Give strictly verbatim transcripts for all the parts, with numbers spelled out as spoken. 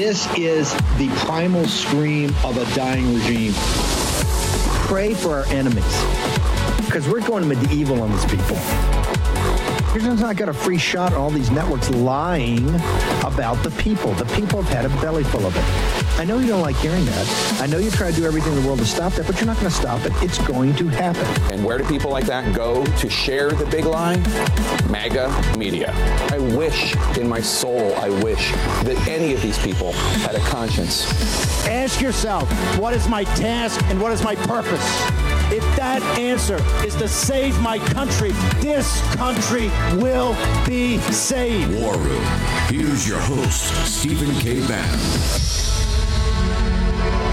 This is the primal scream of a dying regime. Pray for our enemies, because we're going medieval on these people. You're just not got a free shot on all these networks lying about the people. The people have had a belly full of it. I know you don't like hearing that. I know you try to do everything in the world to stop that, but you're not going to stop it. It's going to happen. And where do people like that go to share the big lie? MAGA media. I wish in my soul, I wish that any of these people had a conscience. Ask yourself, what is my task and what is my purpose? If that answer is to save my country, this country will be saved. War Room. Here's your host, Stephen K. Bannon.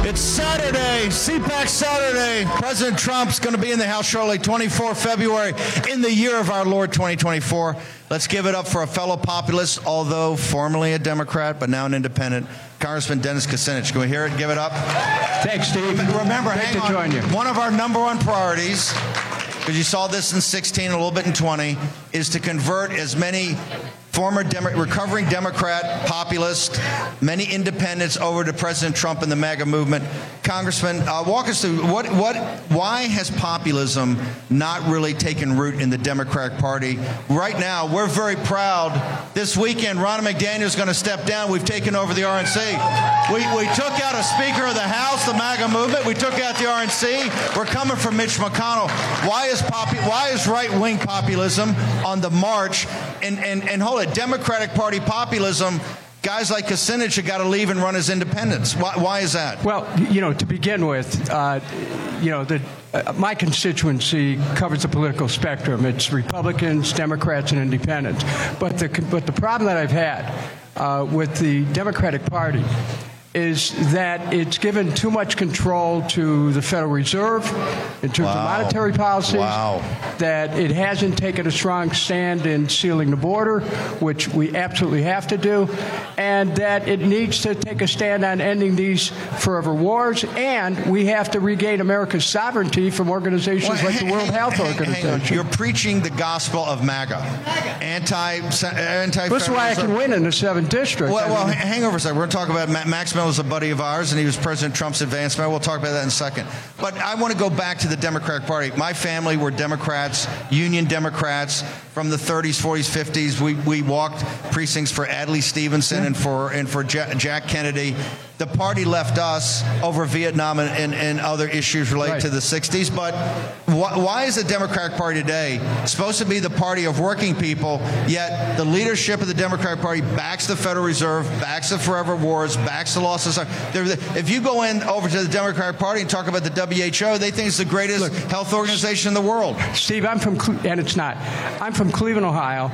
It's Saturday, CPAC Saturday. President Trump's going to be in the House shortly, the twenty-fourth of February, in the year of our Lord twenty twenty-four. Let's give it up for a fellow populist, although formerly a Democrat, but now an independent, Congressman Dennis Kucinich. Can we hear it? Give it up. Thanks, Steve. Remember, Great hang to on. Join you. One of our number one priorities, because you saw this in sixteen, a little bit in twenty, is to convert as many former Demo- recovering Democrat populists, many independents, over to President Trump and the MAGA movement. Congressman, uh, walk us through what, what, why has populism not really taken root in the Democratic Party? Right now, we're very proud. This weekend, Ronald McDaniel is going to step down. We've taken over the R N C. We, we took out a Speaker of the House, the MAGA movement. We took out the R N C. We're coming for Mitch McConnell. Why is popu- Why is right-wing populism on the march? And and and hold it. Democratic Party populism, guys like Kucinich have got to leave and run as independents. Why, why is that? Well, you know, to begin with, uh, you know, the, uh, my constituency covers the political spectrum. It's Republicans, Democrats, and independents. But the but the problem that I've had uh, with the Democratic Party is that it's given too much control to the Federal Reserve in terms wow. of monetary policies, wow. that it hasn't taken a strong stand in sealing the border, which we absolutely have to do, and that it needs to take a stand on ending these forever wars, and we have to regain America's sovereignty from organizations well, like hey, the World hey, Health hey, Organization. Hey, you're preaching the gospel of MAGA. Anti, anti. That's why I can win in the seventh district. Well, well I mean, hang over a second. We're going to talk about Ma- Max Miller was a buddy of ours, and he was President Trump's advance man. We'll talk about that in a second. But I want to go back to the Democratic Party. My family were Democrats, Union Democrats from the thirties, forties, fifties. We we walked precincts for Adlai Stevenson and for and for Jack Kennedy. The party left us over Vietnam and, and, and other issues related right. to the sixties. But wh- why is the Democratic Party today supposed to be the party of working people, yet the leadership of the Democratic Party backs the Federal Reserve, backs the forever wars, backs the loss of society? If you go in over to the Democratic Party and talk about the W H O, they think it's the greatest Look, health organization in the world. Steve, I'm from Cle- and it's not. I'm from Cleveland, Ohio.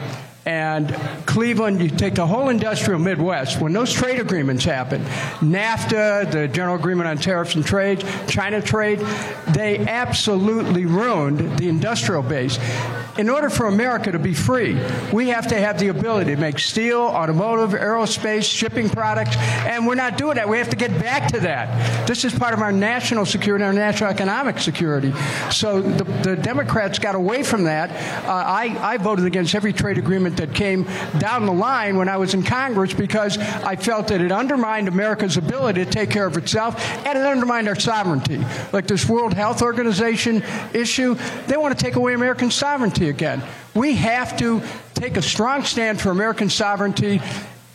And Cleveland, you take the whole industrial Midwest, when those trade agreements happened, NAFTA, the General Agreement on Tariffs and Trade, China trade, they absolutely ruined the industrial base. In order for America to be free, we have to have the ability to make steel, automotive, aerospace, shipping products, and we're not doing that. We have to get back to that. This is part of our national security, our national economic security. So the, the Democrats got away from that. Uh, I, I voted against every trade agreement that came down the line when I was in Congress because I felt that it undermined America's ability to take care of itself and it undermined our sovereignty. Like this World Health Organization issue, they want to take away American sovereignty again. We have to take a strong stand for American sovereignty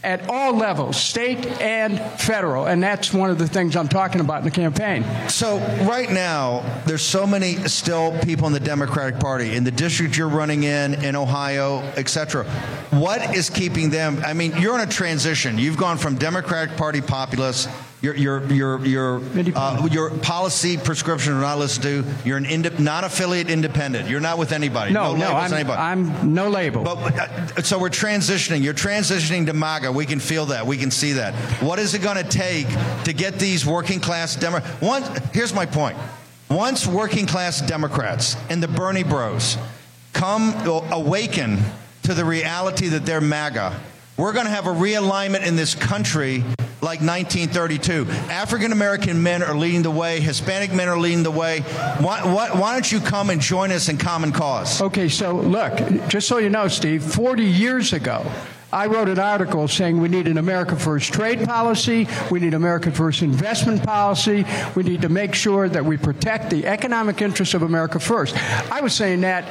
at all levels, state and federal, and that's one of the things I'm talking about in the campaign. So right now, there's so many still people in the Democratic Party, in the district you're running in, in Ohio, et cetera. What is keeping them? I mean, you're in a transition. You've gone from Democratic Party populists. Your your your your uh, your policy prescription are not listened to. You're an ind- non-affiliate independent. You're not with anybody. No, no, no I'm, anybody. I'm no label. But uh, so we're transitioning. You're transitioning to MAGA. We can feel that. We can see that. What is it going to take to get these working class Demo- One, here's my point. Once working class Democrats and the Bernie Bros come awaken to the reality that they're MAGA, we're going to have a realignment in this country. Like nineteen thirty-two, African-American men are leading the way. Hispanic men are leading the way. Why, why, why don't you come and join us in common cause? Okay, so look, just so you know, Steve, forty years ago, I wrote an article saying we need an America First trade policy, we need America First investment policy, we need to make sure that we protect the economic interests of America First. I was saying that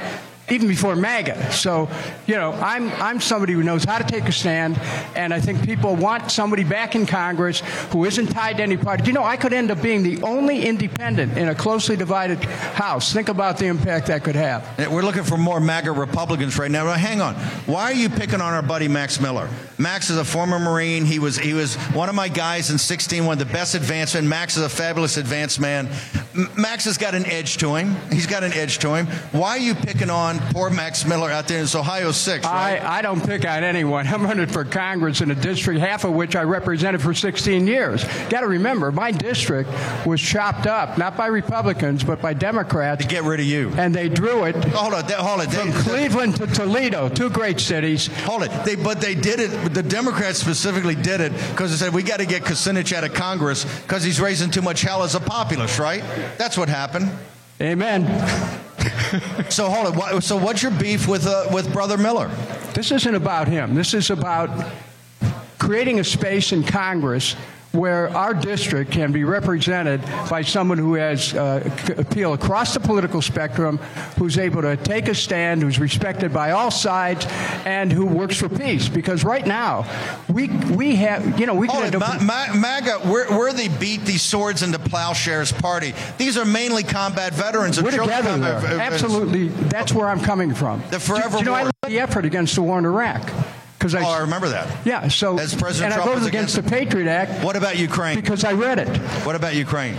even before MAGA. So, you know, I'm I'm somebody who knows how to take a stand, and I think people want somebody back in Congress who isn't tied to any party. You know, I could end up being the only independent in a closely divided House. Think about the impact that could have. We're looking for more MAGA Republicans right now. Well, hang on. Why are you picking on our buddy Max Miller? Max is a former Marine. He was he was one of my guys in sixteen, one of the best advanced men. Max is a fabulous advanced man. M- Max has got an edge to him. He's got an edge to him. Why are you picking on poor Max Miller out there in Ohio six, right? I, I don't pick on anyone. I'm running for Congress in a district, half of which I represented for sixteen years. Got to remember, my district was chopped up, not by Republicans, but by Democrats. To get rid of you. And they drew it hold on, they, hold it. from they, Cleveland to Toledo, two great cities. Hold it. They, but they did it, the Democrats specifically did it because they said, we got to get Kucinich out of Congress because he's raising too much hell as a populist, right? That's what happened. Amen. So hold it. So what's your beef with uh, with Brother Miller? This isn't about him. This is about creating a space in Congress where our district can be represented by someone who has uh, appeal across the political spectrum, who's able to take a stand, who's respected by all sides, and who works for peace. Because right now, we we have, you know, we can... Oh, Ma- Ma- MAGA, we're, we're the beat these swords into plowshares party. These are mainly combat veterans. We're together there. Veterans. Absolutely. That's where I'm coming from. The forever do, do you know, war. I led the effort against the war in Iraq. I, oh, I remember that. Yeah, so As President and Trump I voted against, against the Patriot Act. What about Ukraine? Because I read it. What about Ukraine?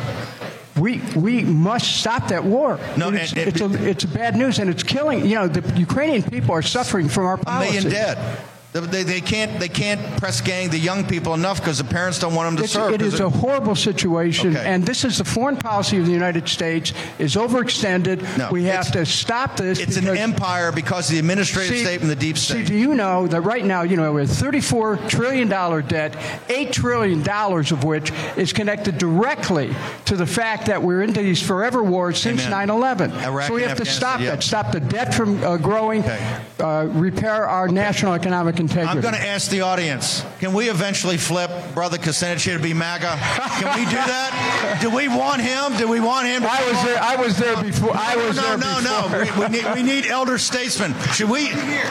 We we must stop that war. No, it's, and, and, it's, a, it's bad news, and it's killing. You know, the Ukrainian people are suffering from our policy. A million dead. They, they can't they can't press gang the young people enough because the parents don't want them to it's, serve. It is a horrible situation, okay. And this is the foreign policy of the United States is overextended. No, we have to stop this. It's because, an empire because of the administrative see, state and the deep state. See, do you know that right now, you know, we're at thirty-four trillion dollars debt, eight trillion dollars of which is connected directly to the fact that we're into these forever wars since Amen. nine eleven. Iraq so we have to stop yeah. that, stop the debt from uh, growing, okay. uh, repair our okay. national economic integrity. I'm going to ask the audience, can we eventually flip Brother Kucinich here to be MAGA? Can we do that? Do we want him? Do we want him? To I, was there, I was there before. No, I was no, there no, before. No, no, we, we no. We need elder statesmen. Should we?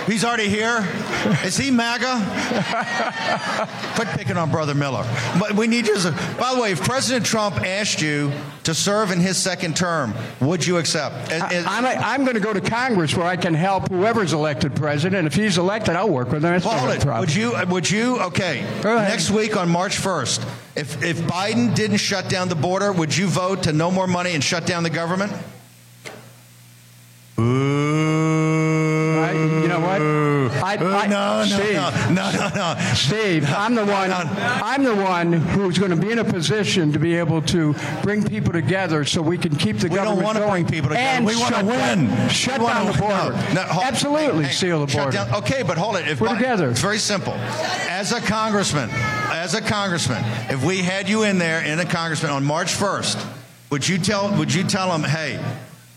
He's already here. Is he MAGA? Quit picking on Brother Miller. But we need you. By the way, if President Trump asked you to serve in his second term, would you accept? As, as, I'm, a, I'm going to go to Congress where I can help whoever's elected president. If he's elected, I'll work with him. It's Hold it. Would you, would you, okay, next week on March first, if, if Biden didn't shut down the border, would you vote to no more money and shut down the government? Ooh. I, you know what? I, Ooh, I, no, Steve, no, no, no, no, no. Steve, I'm the one. No, no. I'm the one who's going to be in a position to be able to bring people together, so we can keep the we government going. We don't want to bring people together. And we want to win. Down, shut down the border. No, no, hold, Absolutely, hang, seal the border. Down, okay, but hold it. If We're Biden, together. It's very simple. As a congressman, as a congressman, if we had you in there, in a congressman on March first, would you tell? Would you tell him, hey?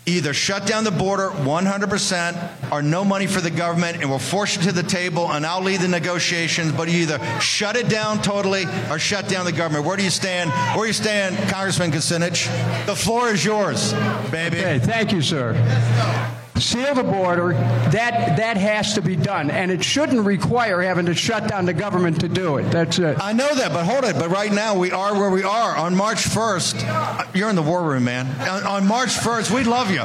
Either shut down the border one hundred percent or no money for the government and we'll force you to the table and I'll lead the negotiations, but you either shut it down totally or shut down the government. Where do you stand? Where do you stand, Congressman Kucinich? The floor is yours, baby. Okay, thank you, sir. Seal the border, that that has to be done. And it shouldn't require having to shut down the government to do it. That's it. I know that, but hold it. But right now, we are where we are. On March first, you're in the war room, man. On, on March first, we love you.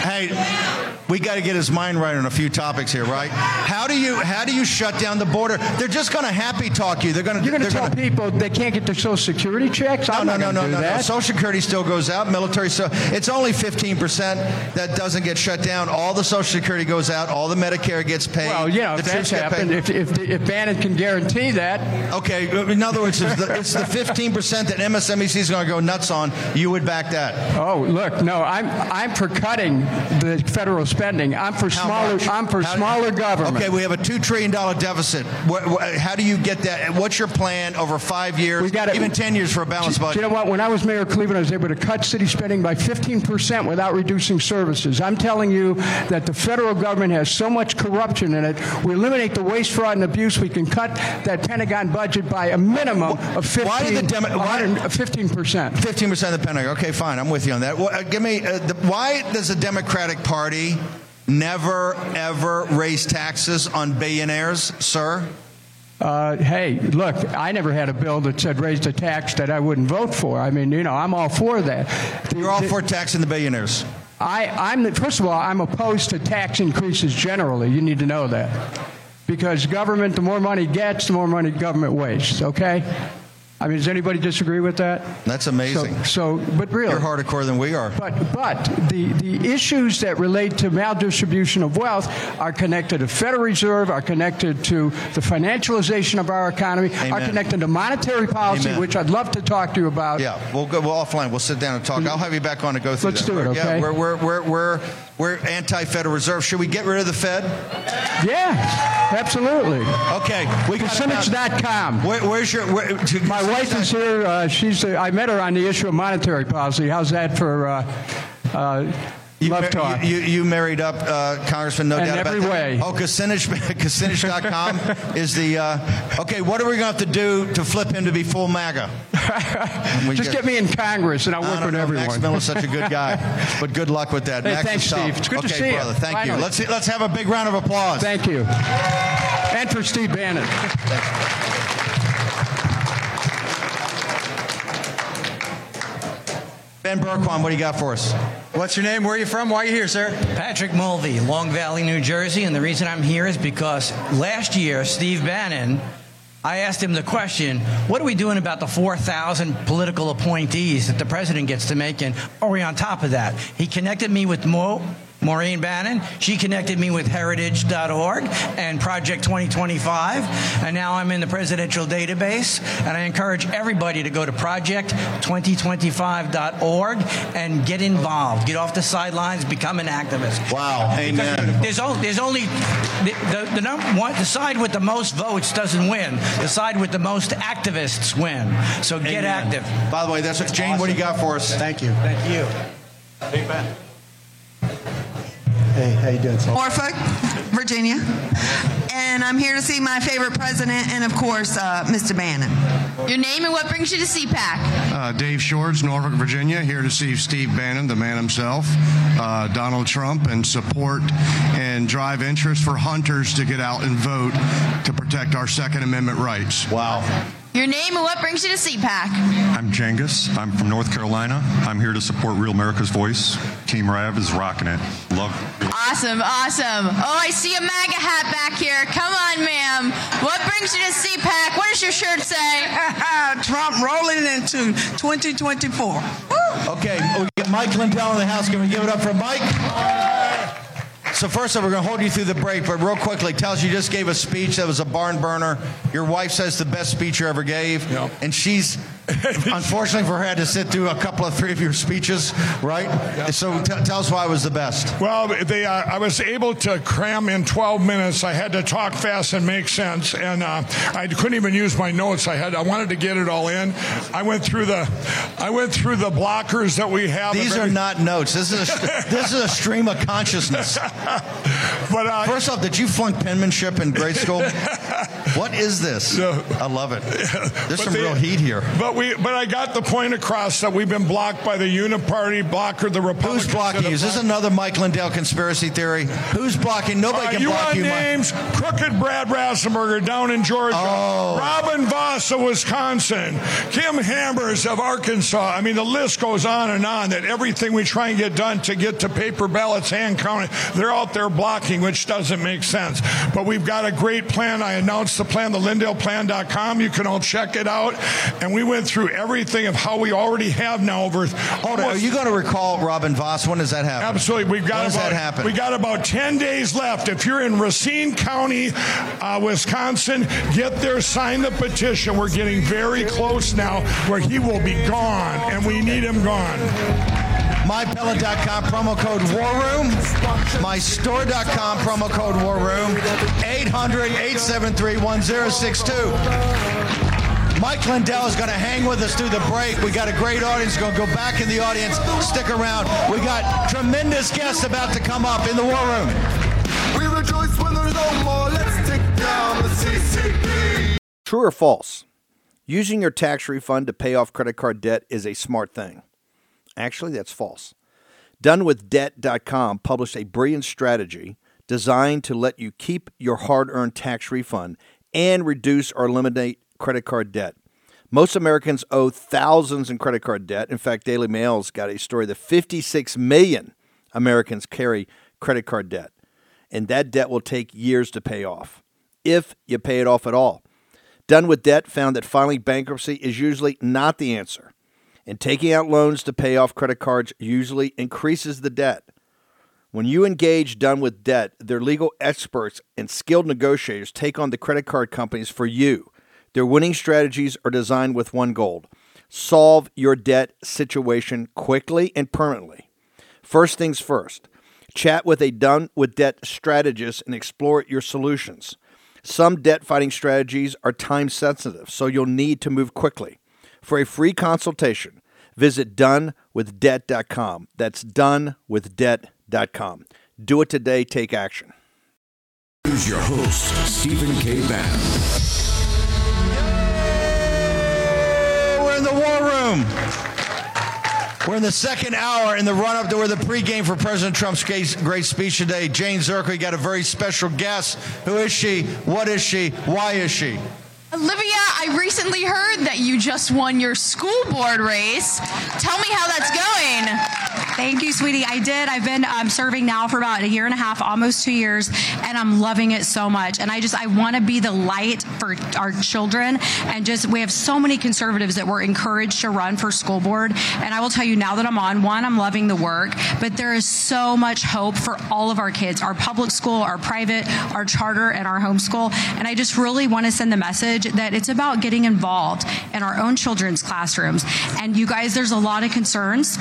Hey, we got to get his mind right on a few topics here, right? How do you how do you shut down the border? They're just going to happy talk you. They're going to You're going to tell gonna... people they can't get their Social Security checks? No, I'm no, not no, no, do no, that. no. Social Security still goes out. Military, so it's only fifteen percent that doesn't get shut down. Down, all the Social Security goes out, all the Medicare gets paid. Well, you know, if that's happened, if, if, if Bannon can guarantee that. Okay, in other words, it's the, it's the fifteen percent that M S M E C is going to go nuts on. You would back that. Oh, look, no, I'm I'm for cutting the federal spending. I'm for How smaller much? I'm for How, smaller government. Okay, we have a two trillion dollars deficit. What, what, how do you get that? What's your plan over five years, we gotta, even ten years for a balanced budget? You know what? When I was mayor of Cleveland, I was able to cut city spending by fifteen percent without reducing services. I'm telling you, you that the federal government has so much corruption in it. We eliminate the waste, fraud, and abuse. We can cut that Pentagon budget by a minimum of fifteen percent. Why did the Demo- why, fifteen percent. fifteen percent of the Pentagon. Okay, fine. I'm with you on that. Well, uh, give me. Uh, the, why does the Democratic Party never, ever raise taxes on billionaires, sir? Uh, hey, look, I never had a bill that said raise the tax that I wouldn't vote for. I mean, you know, I'm all for that. You're all for taxing the billionaires. I, I'm the, first of all, I'm opposed to tax increases generally. You need to know that. Because government, the more money gets, the more money government wastes, okay? I mean, does anybody disagree with that? That's amazing. So, so but really, you're hardcore than we are. But, but the, the issues that relate to maldistribution of wealth are connected to the Federal Reserve, are connected to the financialization of our economy, Amen. Are connected to monetary policy, Amen. Which I'd love to talk to you about. Yeah, we'll go we'll offline. We'll sit down and talk. I'll have you back on to go through Let's that. Let's do it, okay? Yeah, we're, we're, we're, we're, we're anti-Federal Reserve. Should we get rid of the Fed? Yeah, absolutely. Okay. We Kucinich dot com. Where, where's your... Where, to, My My wife is here. Uh, she's. Uh, I met her on the issue of monetary policy. How's that for uh, uh, you love mar- talk? You, you, you married up, uh, Congressman, no and doubt about that. In every way. Oh, Kucinich, Kucinich dot com is the... Uh, okay, what are we going to have to do to flip him to be full MAGA? Just get, get me in Congress and I'll work with know, everyone. Max Miller's such a good guy. But good luck with that. Hey, Max thanks, Steve. It's good okay, to see brother, you. Thank Finally. you. Let's, let's have a big round of applause. Thank you. And for Steve Bannon. Ben Berquam, what do you got for us? What's your name? Where are you from? Why are you here, sir? Patrick Mulvey, Long Valley, New Jersey. And the reason I'm here is because last year, Steve Bannon, I asked him the question, what are we doing about the four thousand political appointees that the president gets to make, and are we on top of that? He connected me with Mo... Maureen Bannon. She connected me with heritage dot org and Project twenty twenty-five, and now I'm in the presidential database, and I encourage everybody to go to project twenty twenty-five dot org and get involved. Get off the sidelines, become an activist. Wow. Amen. There's, o- there's only the, the, the, number one, the side with the most votes doesn't win. The side with the most activists win. So get Amen. Active. By the way, that's what, Jane, awesome. What do you got for us? Thank you. Thank you. Big Ben. Hey, how you doing, Sol? Norfolk, Virginia. And I'm here to see my favorite president and, of course, uh, Mister Bannon. Your name and what brings you to C PAC? Uh, Dave Shorts, Norfolk, Virginia, here to see Steve Bannon, the man himself, uh, Donald Trump, and support and drive interest for hunters to get out and vote to protect our Second Amendment rights. Wow. Your name and what brings you to C PAC? I'm Jengus. I'm from North Carolina. I'm here to support Real America's Voice. Team Rav is rocking it. Love it. Awesome, awesome. Oh, I see a MAGA hat back here. Come on, ma'am. What brings you to C PAC? What does your shirt say? Trump rolling into twenty twenty-four. Woo. Okay, we got Mike Lindell in the house. Can we give it up for Mike? So first of all, we're going to hold you through the break, but real quickly, tell us, you just gave a speech that was a barn burner. Your wife says the best speech you ever gave, yep. and she's, unfortunately for her, had to sit through a couple of three of your speeches, right? Yep. So t- tell us why it was the best. Well, they, uh, I was able to cram in twelve minutes. I had to talk fast and make sense, and uh, I couldn't even use my notes. I had, I wanted to get it all in. I went through the, I went through the blockers that we have. These are not notes. This is a, this is a stream of consciousness. But, uh, first off, did you flunk penmanship in grade school? What is this? Uh, I love it. There's some the, real heat here. But we, but I got the point across that we've been blocked by the Uniparty blocker, the Republicans. Who's blocking you? Is this another Mike Lindell conspiracy theory? Who's blocking? Nobody uh, can you block you. My name's Mike. Crooked Brad Rassenberger down in Georgia. Oh. Robin Voss of Wisconsin. Kim Hammers of Arkansas. I mean, the list goes on and on. That everything we try and get done to get to paper ballots, hand counting, they're out there blocking, which doesn't make sense. But we've got a great plan. I announced the plan, the Lindell plan dot com. You can all check it out. And we went through everything of how we already have now over. Hold on. Are you going to recall Robin Voss? When does that happen? Absolutely. We've got when about, does that happen? We got about ten days left. If you're in Racine County, uh, Wisconsin, get there, sign the petition. We're getting very close now where he will be gone, and we need him gone. my pellet dot com, promo code War Room. my store dot com, promo code War Room. eight hundred, eight seven three, one zero six two. Mike Lindell is going to hang with us through the break. We got a great audience. Going to go back in the audience. Stick around. We got tremendous guests about to come up in the War Room. We rejoice when there's no more. Let's take down the C C P. True or false? Using your tax refund to pay off credit card debt is a smart thing. Actually, that's false. Done With Debt dot com published a brilliant strategy designed to let you keep your hard-earned tax refund and reduce or eliminate credit card debt. Most Americans owe thousands in credit card debt. In fact, Daily Mail's got a story that fifty-six million Americans carry credit card debt, and that debt will take years to pay off, if you pay it off at all. Done With Debt found that filing bankruptcy is usually not the answer, and taking out loans to pay off credit cards usually increases the debt. When you engage Done With Debt, their legal experts and skilled negotiators take on the credit card companies for you. Their winning strategies are designed with one goal: solve your debt situation quickly and permanently. First things first, chat with a Done With Debt strategist and explore your solutions. Some debt-fighting strategies are time-sensitive, so you'll need to move quickly. For a free consultation, visit done with debt dot com. That's done with debt dot com. Do it today. Take action. Here's your host, Stephen K. Bannon. Yay! We're in the War Room. We're in the second hour in the run-up to where the pregame for President Trump's great speech today. Jane Zirkle got a very special guest. Who is she? What is she? Why is she? Olivia, I recently heard that you just won your school board race. Tell me how that's going. Thank you, sweetie. I did. I've been um, serving now for about a year and a half, almost two years, and I'm loving it so much. And I just, I want to be the light for our children. And just, we have so many conservatives that were encouraged to run for school board. And I will tell you now that I'm on one, I'm loving the work, but there is so much hope for all of our kids, our public school, our private, our charter, and our homeschool. And I just really want to send the message that it's about getting involved in our own children's classrooms. And you guys, there's a lot of concerns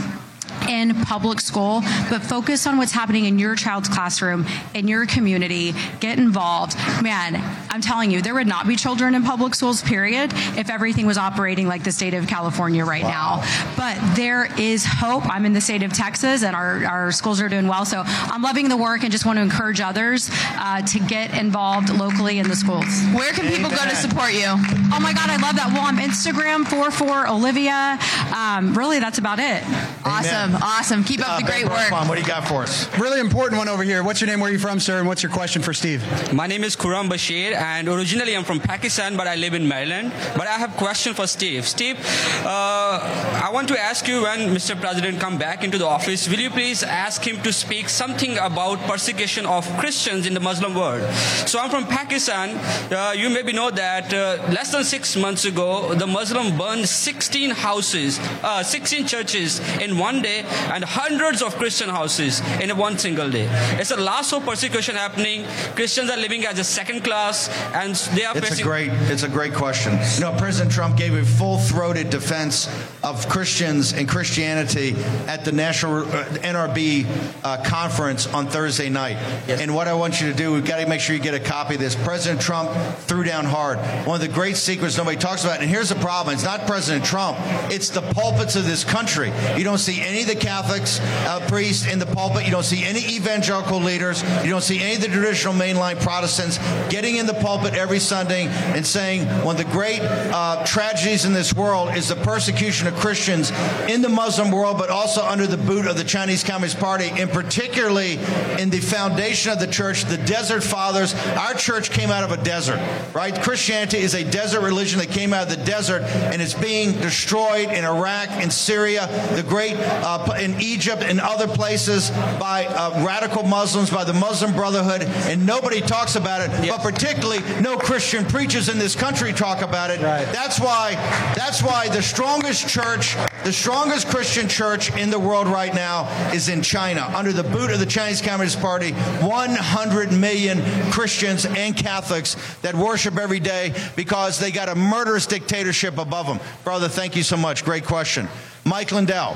in public school, but focus on what's happening in your child's classroom, in your community. Get involved. Man, I'm telling you, there would not be children in public schools, period, if everything was operating like the state of California right wow. now. But there is hope. I'm in the state of Texas, and our, our schools are doing well. So I'm loving the work and just want to encourage others uh, to get involved locally in the schools. Where can people Amen. go to support you? Oh, my God, I love that. Well, I'm Instagram, four four Olivia. Um, really, that's about it. Amen. Awesome. Awesome. Keep up uh, the great work. What do you got for us? Really important one over here. What's your name? Where are you from, sir? And what's your question for Steve? My name is Khurram Bashir, and originally I'm from Pakistan, but I live in Maryland. But I have a question for Steve. Steve, uh, I want to ask you, when Mister President come back into the office, will you please ask him to speak something about persecution of Christians in the Muslim world? So I'm from Pakistan. Uh, you maybe know that uh, less than six months ago, the Muslim burned sixteen houses, uh, sixteen churches in one day, and hundreds of Christian houses in one single day. It's a last hope persecution happening. Christians are living as a second class, and they are it's facing... A great, it's a great question. You know, President Trump gave a full-throated defense of Christians and Christianity at the National N R B uh, conference on Thursday night. Yes. And what I want you to do, we've got to make sure you get a copy of this. President Trump threw down hard. One of the great secrets nobody talks about, and here's the problem, it's not President Trump, it's the pulpits of this country. You don't see any of the Catholics, uh, priests in the pulpit. You don't see any evangelical leaders. You don't see any of the traditional mainline Protestants getting in the pulpit every Sunday and saying one of the great uh, tragedies in this world is the persecution of Christians in the Muslim world, but also under the boot of the Chinese Communist Party, and particularly in the foundation of the church, the Desert Fathers. Our church came out of a desert, right? Christianity is a desert religion that came out of the desert, and it's being destroyed in Iraq, in Syria, the great... Uh, in Egypt and other places by uh, radical Muslims, by the Muslim Brotherhood, and nobody talks about it, yes. but particularly no Christian preachers in this country talk about it. Right. That's why that's why the strongest church, the strongest Christian church in the world right now is in China. Under the boot of the Chinese Communist Party, one hundred million Christians and Catholics that worship every day because they got a murderous dictatorship above them. Brother, thank you so much. Great question. Mike Lindell.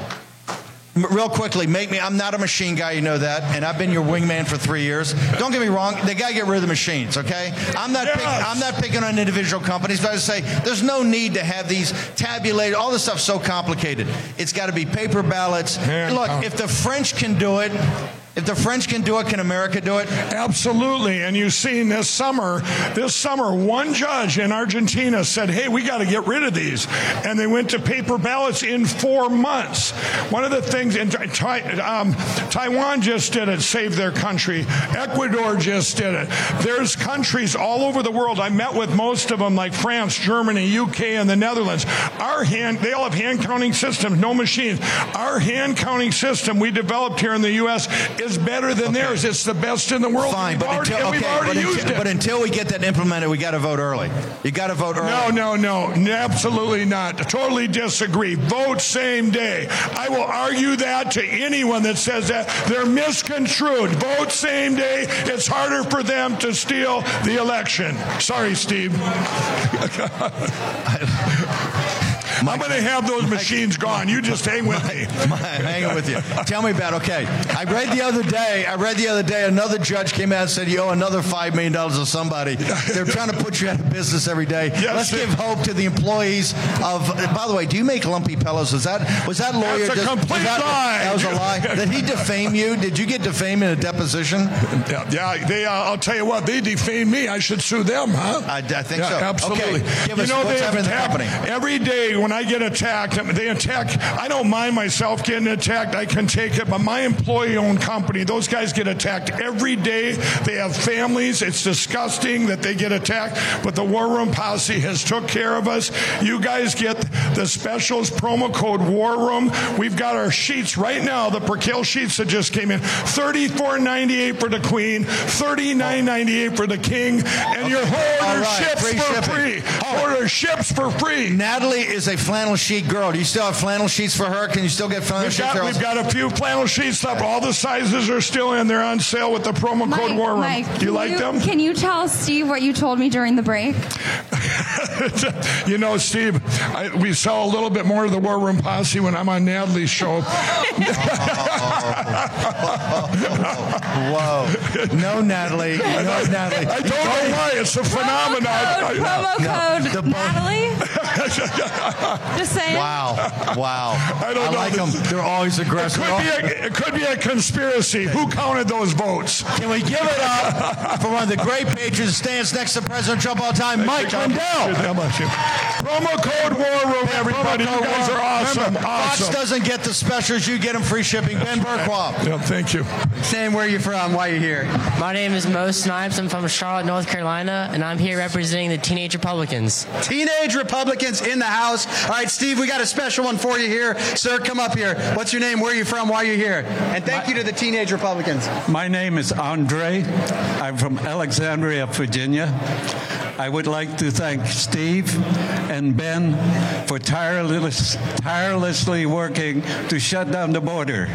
Real quickly, make me, I'm not a machine guy, you know that, and I've been your wingman for three years. Don't get me wrong, they got to get rid of the machines, okay? I'm not, yes. pick, I'm not picking on individual companies, but I say there's no need to have these tabulated, all this stuff's so complicated. It's got to be paper ballots. Man, Look, um, if the French can do it, if the French can do it, can America do it? Absolutely. And you've seen this summer, this summer, one judge in Argentina said, hey, we got to get rid of these. And they went to paper ballots in four months. One of the things, in um, Taiwan just did it, saved their country. Ecuador just did it. There's countries all over the world. I met with most of them, like France, Germany, U K, and the Netherlands. Our hand, they all have hand counting systems, no machines. Our hand counting system we developed here in the U S is better than okay. theirs. It's the best in the world. Fine, we've but already, until, okay, we've already but, used until, it. But until we get that implemented, we got to vote early. You got to vote early. No, no, no, absolutely not. Totally disagree. Vote same day. I will argue that to anyone that says that. They're misconstrued. Vote same day. It's harder for them to steal the election. Sorry, Steve. Mike, I'm going to have those Mike, machines gone. You just hang with Mike, me. Hang with you. Tell me about, okay, I read the other day, I read the other day, another judge came out and said, you owe another five million dollars to somebody. They're trying to put you out of business every day. Yes. Let's give hope to the employees of, by the way, do you make lumpy pillows? Was that, was that lawyer? That's a just, complete was that, lie. That was a lie. Did he defame you? Did you get defamed in a deposition? Yeah, yeah they, uh, I'll tell you what, they defamed me. I should sue them, huh? I, I think yeah, so. Absolutely. Okay, give us you know, what's happening in the company. Every day when I get attacked, they attack. I don't mind myself getting attacked. I can take it. But my employee-owned company, those guys get attacked every day. They have families. It's disgusting that they get attacked. But the War Room Posse has took care of us. You guys get the specials, promo code War Room. We've got our sheets right now, the percale sheets that just came in. thirty-four ninety-eight for the Queen, thirty-nine ninety-eight for the King, and your order ships for free. Order ships for free. Natalie is a flannel sheet girl. Do you still have flannel sheets for her? Can you still get flannel we've sheets? Got, we've got a few flannel sheets left. All the sizes are still in. They're on sale with the promo Mike, code War Room. Mike, Do you like you, them? Can you tell Steve what you told me during the break? You know, Steve, I, we sell a little bit more of the War Room Posse when I'm on Natalie's show. Whoa. No, Natalie. No, Natalie. I don't know why. It's a phenomenon. Promo code, I, I, promo no, code no. Natalie. Just saying. Wow. Wow. I don't I know. like them. They're always aggressive. It could, be a, it could be a conspiracy. Who counted those votes? Can we give it up for one of the great patrons who stands next to President Trump all time, Mike Lindell? Promo code War Room, everybody. You guys are awesome. Remember, awesome. Fox doesn't get the specials. You get them free shipping. Ben Berkwam. Yeah, thank you. Sam, where are you from? Why are you here? My name is Mo Snipes. I'm from Charlotte, North Carolina, and I'm here representing the Teenage Republicans. Teenage Republicans in the house. All right, Steve, we got a special one for you here. Sir, come up here. What's your name? Where are you from? Why are you here? And thank my, you to the Teenage Republicans. My name is Andre. I'm from Alexandria, Virginia. I would like to thank Steve and Ben for tireless, tirelessly working to shut down the border.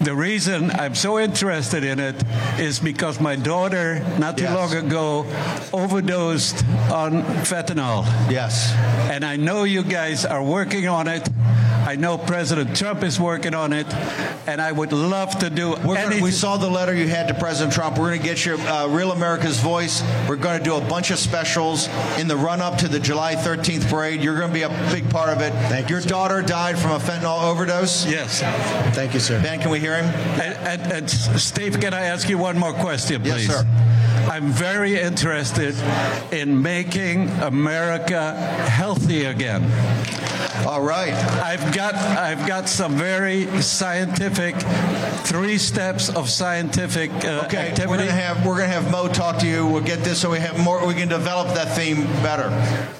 The reason I'm so interested in it is because my daughter, not too yes. long ago, overdosed on fentanyl. Yes. And I know you guys are working on it. I know President Trump is working on it, and I would love to do We're anything. Gonna, we saw the letter you had to President Trump. We're going to get your uh, Real America's Voice. We're going to do a bunch of specials in the run-up to the July thirteenth parade. You're going to be a big part of it. Thank your you, daughter died from a fentanyl overdose? Yes. Thank you, sir. Ben, can we hear him? And, and, and Steve, can I ask you one more question, please? Yes, sir. I'm very interested in making America healthy again. All right. I've got I've got some very scientific three steps of scientific uh, okay. activity. We're gonna have we're gonna have Mo talk to you. We'll get this so we have more. We can develop that theme better.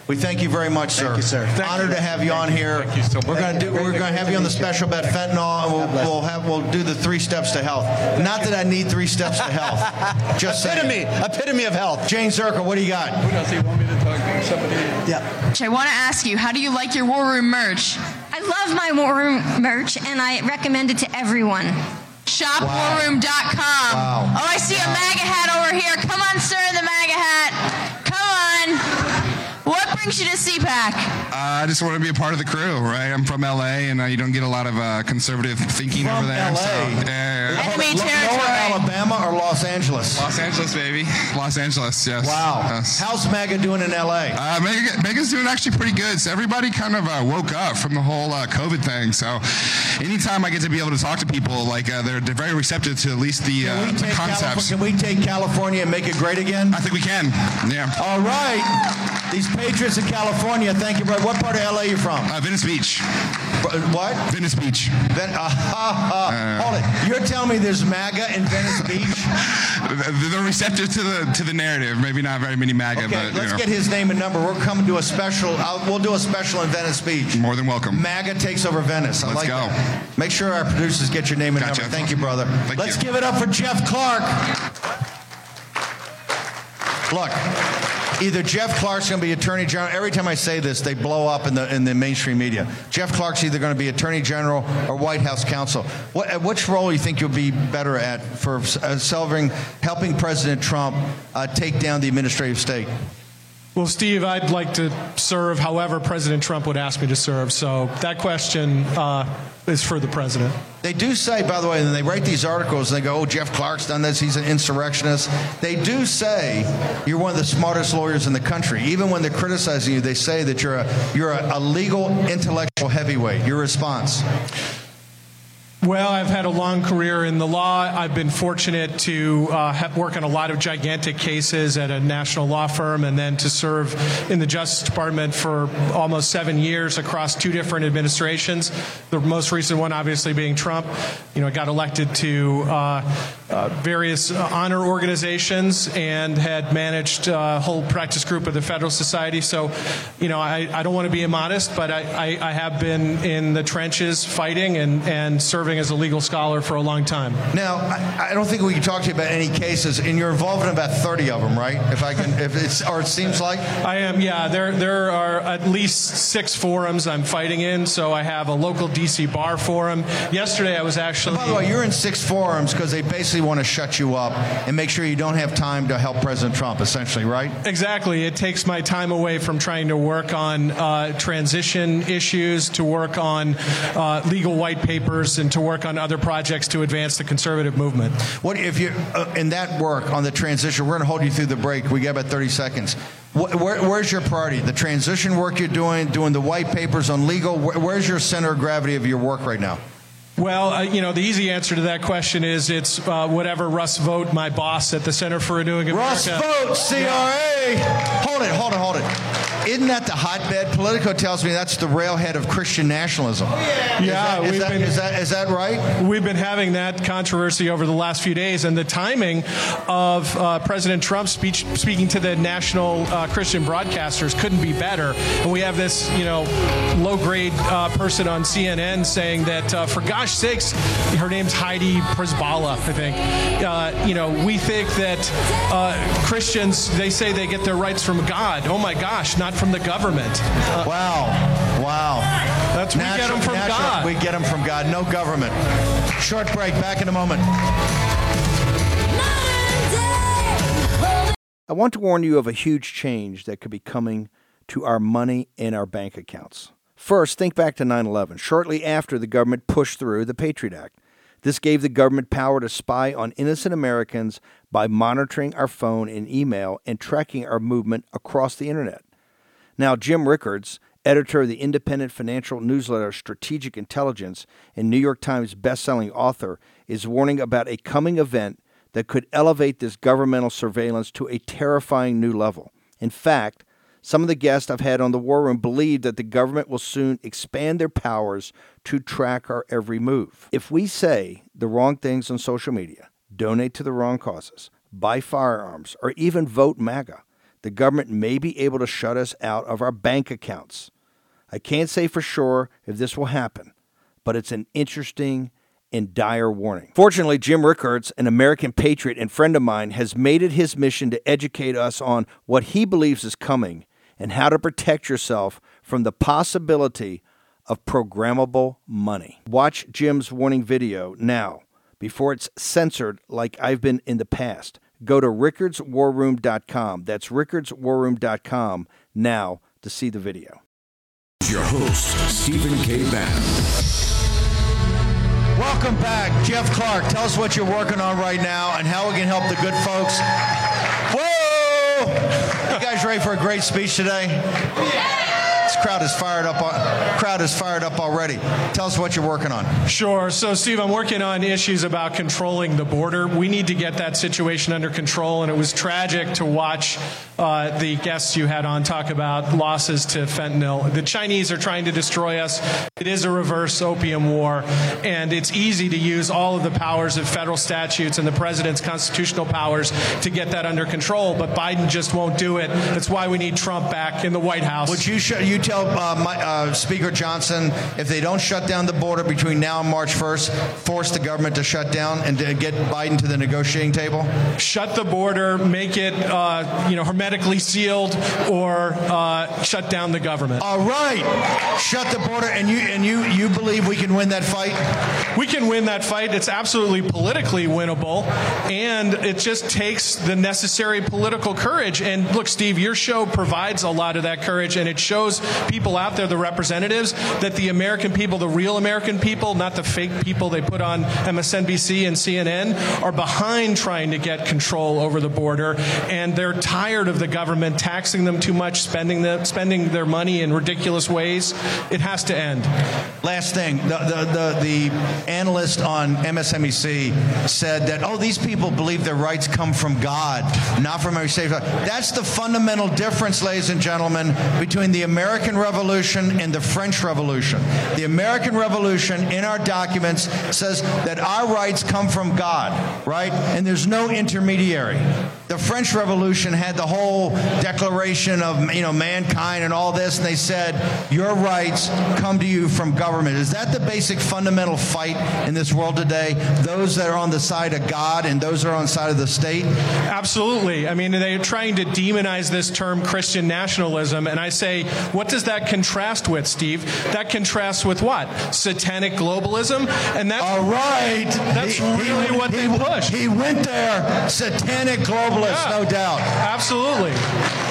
We thank you very much, sir. Thank you, sir. Thank Honored you. to have you thank on you. here. Thank you so much. We're gonna do we're gonna have you on the special about fentanyl, and we'll, we'll have we'll do the three steps to health. Not that I need three steps to health. Just epitome saying. epitome of health. Jane Zirkle, what do you got? Who does he want me to talk to? Somebody. Yeah. I want to ask you, how do you like your War Room merch? I love my War Room merch, and I recommend it to everyone. Shop wow. war room dot com. Wow. Oh, I see wow. a MAGA hat over here. Come on, sir, the MAGA hat. Come on. What What brings you to CPAC? Uh, I just want to be a part of the crew, right? I'm from L A, and uh, you don't get a lot of uh, conservative thinking from over there. From L A? So, yeah. Enemy L- territory. Lower Alabama or Los Angeles? Los Angeles, baby. Los Angeles, yes. Wow. Yes. How's MAGA doing in L A? Uh, MAGA, MAGA's doing actually pretty good. So everybody kind of uh, woke up from the whole uh, COVID thing. So anytime I get to be able to talk to people, like uh, they're, they're very receptive to at least the, uh, the concepts. Calif- can we take California and make it great again? I think we can, yeah. All right. These Patriots in California, thank you, brother. What part of L A are you from? Uh, Venice Beach. What? Venice Beach. Ven- uh, uh, uh, hold it. You're telling me there's MAGA in Venice Beach? They're receptive to the to the narrative. Maybe not very many MAGA, okay, but you let's know. Get his name and number. We're coming to a special. I'll, we'll do a special in Venice Beach. More than welcome. MAGA takes over Venice. I let's like go. That. Make sure our producers get your name and gotcha. number. Thank you, brother. Thank let's you. give it up for Jeff Clark. Look, either Jeff Clark's going to be Attorney General. Every time I say this, they blow up in the in the mainstream media. Jeff Clark's either going to be Attorney General or White House Counsel. What which role do you think you'll be better at for uh, solving, helping President Trump uh, take down the administrative state? Well, Steve, I'd like to serve however President Trump would ask me to serve. So that question uh, is for the president. They do say, by the way, and they write these articles, and they go, oh, Jeff Clark's done this, he's an insurrectionist. They do say you're one of the smartest lawyers in the country. Even when they're criticizing you, they say that you're a, you're a, a legal intellectual heavyweight. Your response? Well, I've had a long career in the law. I've been fortunate to uh, work on a lot of gigantic cases at a national law firm and then to serve in the Justice Department for almost seven years across two different administrations, the most recent one obviously being Trump. You know, I got elected to uh, uh, various honor organizations and had managed a whole practice group of the Federal Society. So, you know, I, I don't want to be immodest, but I, I, I have been in the trenches fighting and, and serving as a legal scholar for a long time. Now, I, I don't think we can talk to you about any cases, and you're involved in about thirty of them, right? If I can, if it's or it seems like I am. Yeah, there there are at least six forums I'm fighting in. So I have a local D C bar forum. Yesterday, I was actually. By the way, you're in six forums because they basically want to shut you up and make sure you don't have time to help President Trump, essentially, right? Exactly. It takes my time away from trying to work on uh, transition issues, to work on uh, legal white papers, and to work on other projects to advance the conservative movement. What if you uh, in that work on the transition? We're going to hold you through the break. We got about thirty seconds. Wh- where, where's your priority? The transition work you're doing, doing the white papers on legal. Wh- where's your center of gravity of your work right now? Well, uh, you know, the easy answer to that question is it's uh, whatever Russ Vogt, my boss at the Center for Renewing America. Russ Vogt, C R A. Yeah. Hold it, hold it, hold it. Isn't that the hotbed? Politico tells me that's the railhead of Christian nationalism. Oh, yeah, is yeah that, is, we've that, been, is, that, is that right? We've been having that controversy over the last few days, and the timing of uh, President Trump's speech speaking to the national uh, Christian broadcasters couldn't be better. And we have this, you know, low-grade uh, person on C N N saying that uh, for God. Sakes, her name's Heidi Prisbala, I think. Uh, you know, we think that uh, Christians, they say they get their rights from God. Oh my gosh, not from the government. Uh, wow, wow. That's natural, we get them from natural. God. We get them from God, no government. Short break, back in a moment. I want to warn you of a huge change that could be coming to our money and our bank accounts. First, think back to nine eleven, shortly after the government pushed through the Patriot Act. This gave the government power to spy on innocent Americans by monitoring our phone and email and tracking our movement across the internet. Now, Jim Rickards, editor of the independent financial newsletter Strategic Intelligence and New York Times bestselling author, is warning about a coming event that could elevate this governmental surveillance to a terrifying new level. In fact, some of the guests I've had on the War Room believe that the government will soon expand their powers to track our every move. If we say the wrong things on social media, donate to the wrong causes, buy firearms, or even vote MAGA, the government may be able to shut us out of our bank accounts. I can't say for sure if this will happen, but it's an interesting and dire warning. Fortunately, Jim Rickards, an American patriot and friend of mine, has made it his mission to educate us on what he believes is coming and how to protect yourself from the possibility of programmable money. Watch Jim's warning video now before it's censored like I've been in the past. Go to Rickards War Room dot com. That's Rickards War Room dot com now to see the video. Your host, Stephen K. Bannon. Welcome back. Jeff Clark, tell us what you're working on right now and how we can help the good folks. Whoa! You guys ready for a great speech today? This crowd is fired up. Crowd is fired up already. Tell us what you're working on. Sure. So, Steve, I'm working on issues about controlling the border. We need to get that situation under control. And it was tragic to watch uh, the guests you had on talk about losses to fentanyl. The Chinese are trying to destroy us. It is a reverse opium war, and it's easy to use all of the powers of federal statutes and the president's constitutional powers to get that under control. But Biden just won't do it. That's why we need Trump back in the White House. Would you show you? You tell uh, my, uh, Speaker Johnson, if they don't shut down the border between now and March first, force the government to shut down and to get Biden to the negotiating table? Shut the border, make it uh, you know, hermetically sealed, or uh, shut down the government. All right. Shut the border, and you and you you believe we can win that fight? We can win that fight. It's absolutely politically winnable, and it just takes the necessary political courage. And look, Steve, your show provides a lot of that courage, and it shows people out there, the representatives, that the American people, the real American people, not the fake people they put on M S N B C and C N N, are behind trying to get control over the border, and they're tired of the government taxing them too much, spending the, spending their money in ridiculous ways. It has to end. Last thing, the, the, the, the analyst on M S N B C said that, oh, these people believe their rights come from God, not from every state. That's the fundamental difference, ladies and gentlemen, between the American American Revolution and the French Revolution. The American Revolution in our documents says that our rights come from God, right? And there's no intermediary. The French Revolution had the whole declaration of, you know, mankind and all this, and they said, your rights come to you from government. Is that the basic fundamental fight in this world today? Those that are on the side of God and those that are on the side of the state? Absolutely. I mean, they're trying to demonize this term Christian nationalism, and I say, what does that contrast with, Steve? That contrasts with what? Satanic globalism? And that's, all right. That's he, really he, what he, they push. He went there. Satanic globalists, yeah, no doubt. Absolutely.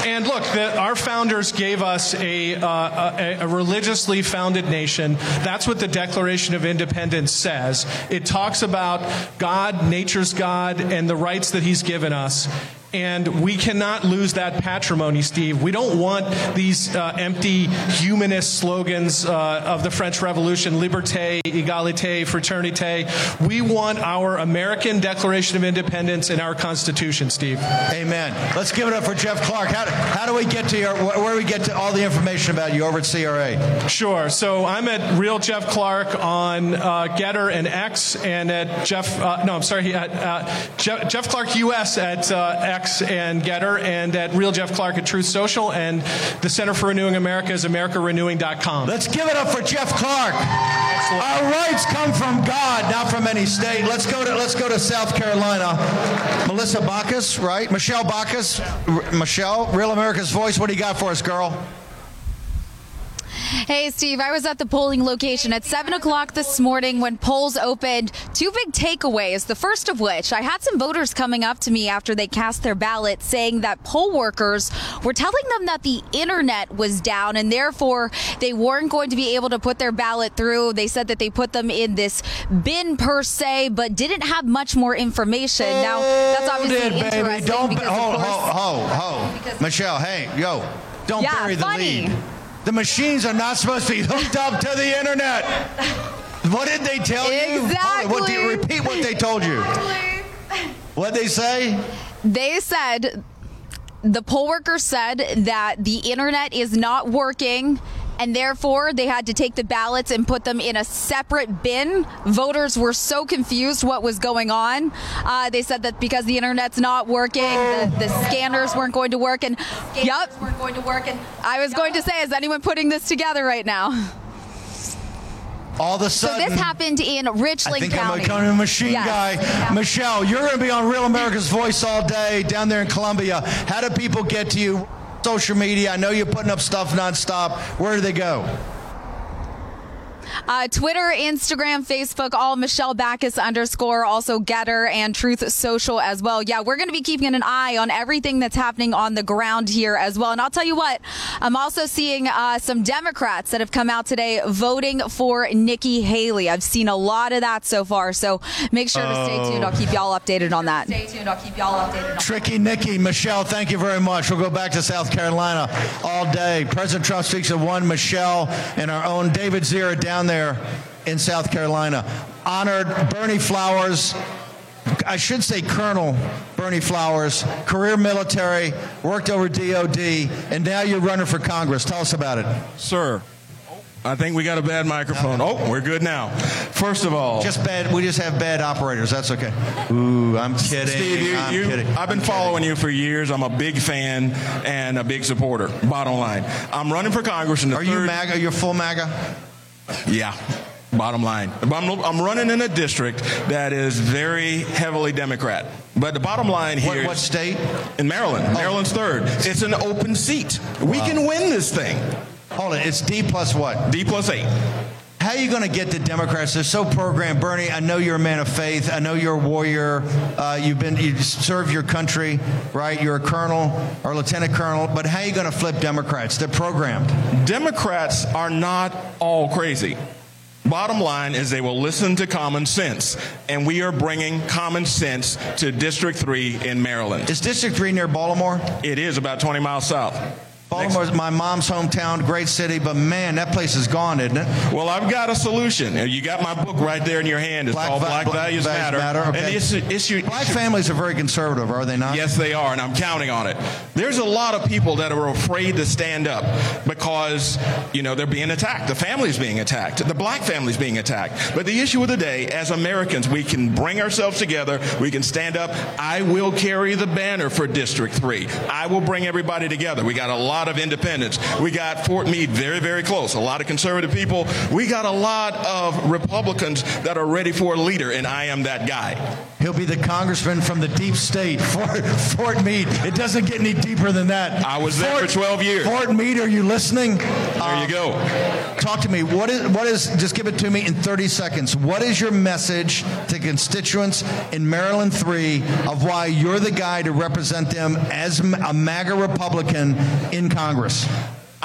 And look, the, our founders gave us a, uh, a, a religiously founded nation. That's what the Declaration of Independence says. It talks about God, nature's God, and the rights that he's given us. And we cannot lose that patrimony, Steve. We don't want these uh, empty humanist slogans uh, of the French Revolution, liberté, égalité, fraternité. We want our American Declaration of Independence in our Constitution, Steve. Amen. Let's give it up for Jeff Clark. How do, how do we get to your, where do we get to all the information about you over at C R A? Sure. So I'm at Real Jeff Clark on uh, Getter and X, and at Jeff, uh, no, I'm sorry, at, uh, Jeff, Jeff Clark U S at uh, X. and Getter, and at Real Jeff Clark at Truth Social, and the Center for Renewing America is America Renewing dot com. Let's give it up for Jeff Clark. Excellent. Our rights come from God, not from any state. Let's go to let's go to South Carolina. Melissa Backus, right? Michelle Backus. R- Michelle, Real America's Voice. What do you got for us, girl? Hey, Steve, I was at the polling location at seven o'clock this morning when polls opened. Two big takeaways, the first of which, I had some voters coming up to me after they cast their ballot saying that poll workers were telling them that the internet was down and therefore they weren't going to be able to put their ballot through. They said that they put them in this bin per se, but didn't have much more information. Now, that's obviously Hold it, baby. interesting. Don't because, be- ho, of course, ho, ho, ho. Because- Michelle, hey, yo, don't yeah, bury the funny. lead. The machines are not supposed to be hooked up to the internet. What did they tell you? Exactly. What do you repeat what they told you? Exactly. What they say? They said, the poll worker said that the internet is not working, and therefore they had to take the ballots and put them in a separate bin. Voters were so confused what was going on. Uh, they said that because the internet's not working, the, the scanners weren't going to work. And yep, weren't going to work. And I was yep. going to say, is anyone putting this together right now? All of a sudden, so this happened in Richland I think County. I'm becoming a machine yes. guy. Yeah. Michelle, you're going to be on Real America's Voice all day down there in Columbia. How do people get to you? Social media. I know you're putting up stuff nonstop. Where do they go? Uh, Twitter, Instagram, Facebook, all Michelle Backus underscore, also Getter and Truth Social as well. Yeah, we're going to be keeping an eye on everything that's happening on the ground here as well. And I'll tell you what, I'm also seeing uh, some Democrats that have come out today voting for Nikki Haley. I've seen a lot of that so far, so make sure to stay tuned. I'll keep y'all updated on that. Stay tuned. I'll keep y'all updated on Tricky that. Nikki, Michelle, thank you very much. We'll go back to South Carolina all day. President Trump speaks of one Michelle and our own David Zira down there in South Carolina. Honored Bernie Flowers, I should say Colonel Bernie Flowers, career military, worked over D O D, and now you're running for Congress. Tell us about it. Sir, I think we got a bad microphone. Oh, we're good now. First of all, just bad. We just have bad operators. That's okay. Ooh, I'm kidding. Steve, you, I'm you, kidding. I've been I'm following kidding. you for years. I'm a big fan and a big supporter. Bottom line, I'm running for Congress in the. Are third- you MAGA? You're full MAGA? Yeah. Bottom line, I'm, I'm running in a district that is very heavily Democrat. But the bottom line here, what, what state? In Maryland. Oh. Maryland's third. It's an open seat. We wow. can win this thing. Hold it. It's D plus what? D plus eight. How are you going to get the Democrats? They're so programmed. Bernie, I know you're a man of faith. I know you're a warrior. Uh, you've been, you served your country, right? You're a colonel or lieutenant colonel. But how are you going to flip Democrats? They're programmed. Democrats are not all crazy. Bottom line is they will listen to common sense, and we are bringing common sense to District three in Maryland. Is District three near Baltimore? It is, about twenty miles south. Baltimore is my mom's hometown, great city, but man, that place is gone, isn't it? Well, I've got a solution. You got my book right there in your hand. It's black called Black, Black Values, Values Matter. Matter. Okay. And it's, it's your, black it's families are very conservative, are they not? Yes, they are, and I'm counting on it. There's a lot of people that are afraid to stand up because, you know, they're being attacked. The family's being attacked. The black family's being attacked. But the issue of the day, as Americans, we can bring ourselves together. We can stand up. I will carry the banner for District three. I will bring everybody together. We got a lot of independents. We got Fort Meade very, very close. A lot of conservative people. We got a lot of Republicans that are ready for a leader, and I am that guy. He'll be the congressman from the deep state, Fort, Fort Meade. It doesn't get any deeper than that. I was there Fort, for twelve years. Fort Meade, are you listening? There um, you go. Talk to me. What is, what is, just give it to me in thirty seconds. What is your message to constituents in Maryland three of why you're the guy to represent them as a MAGA Republican in Congress?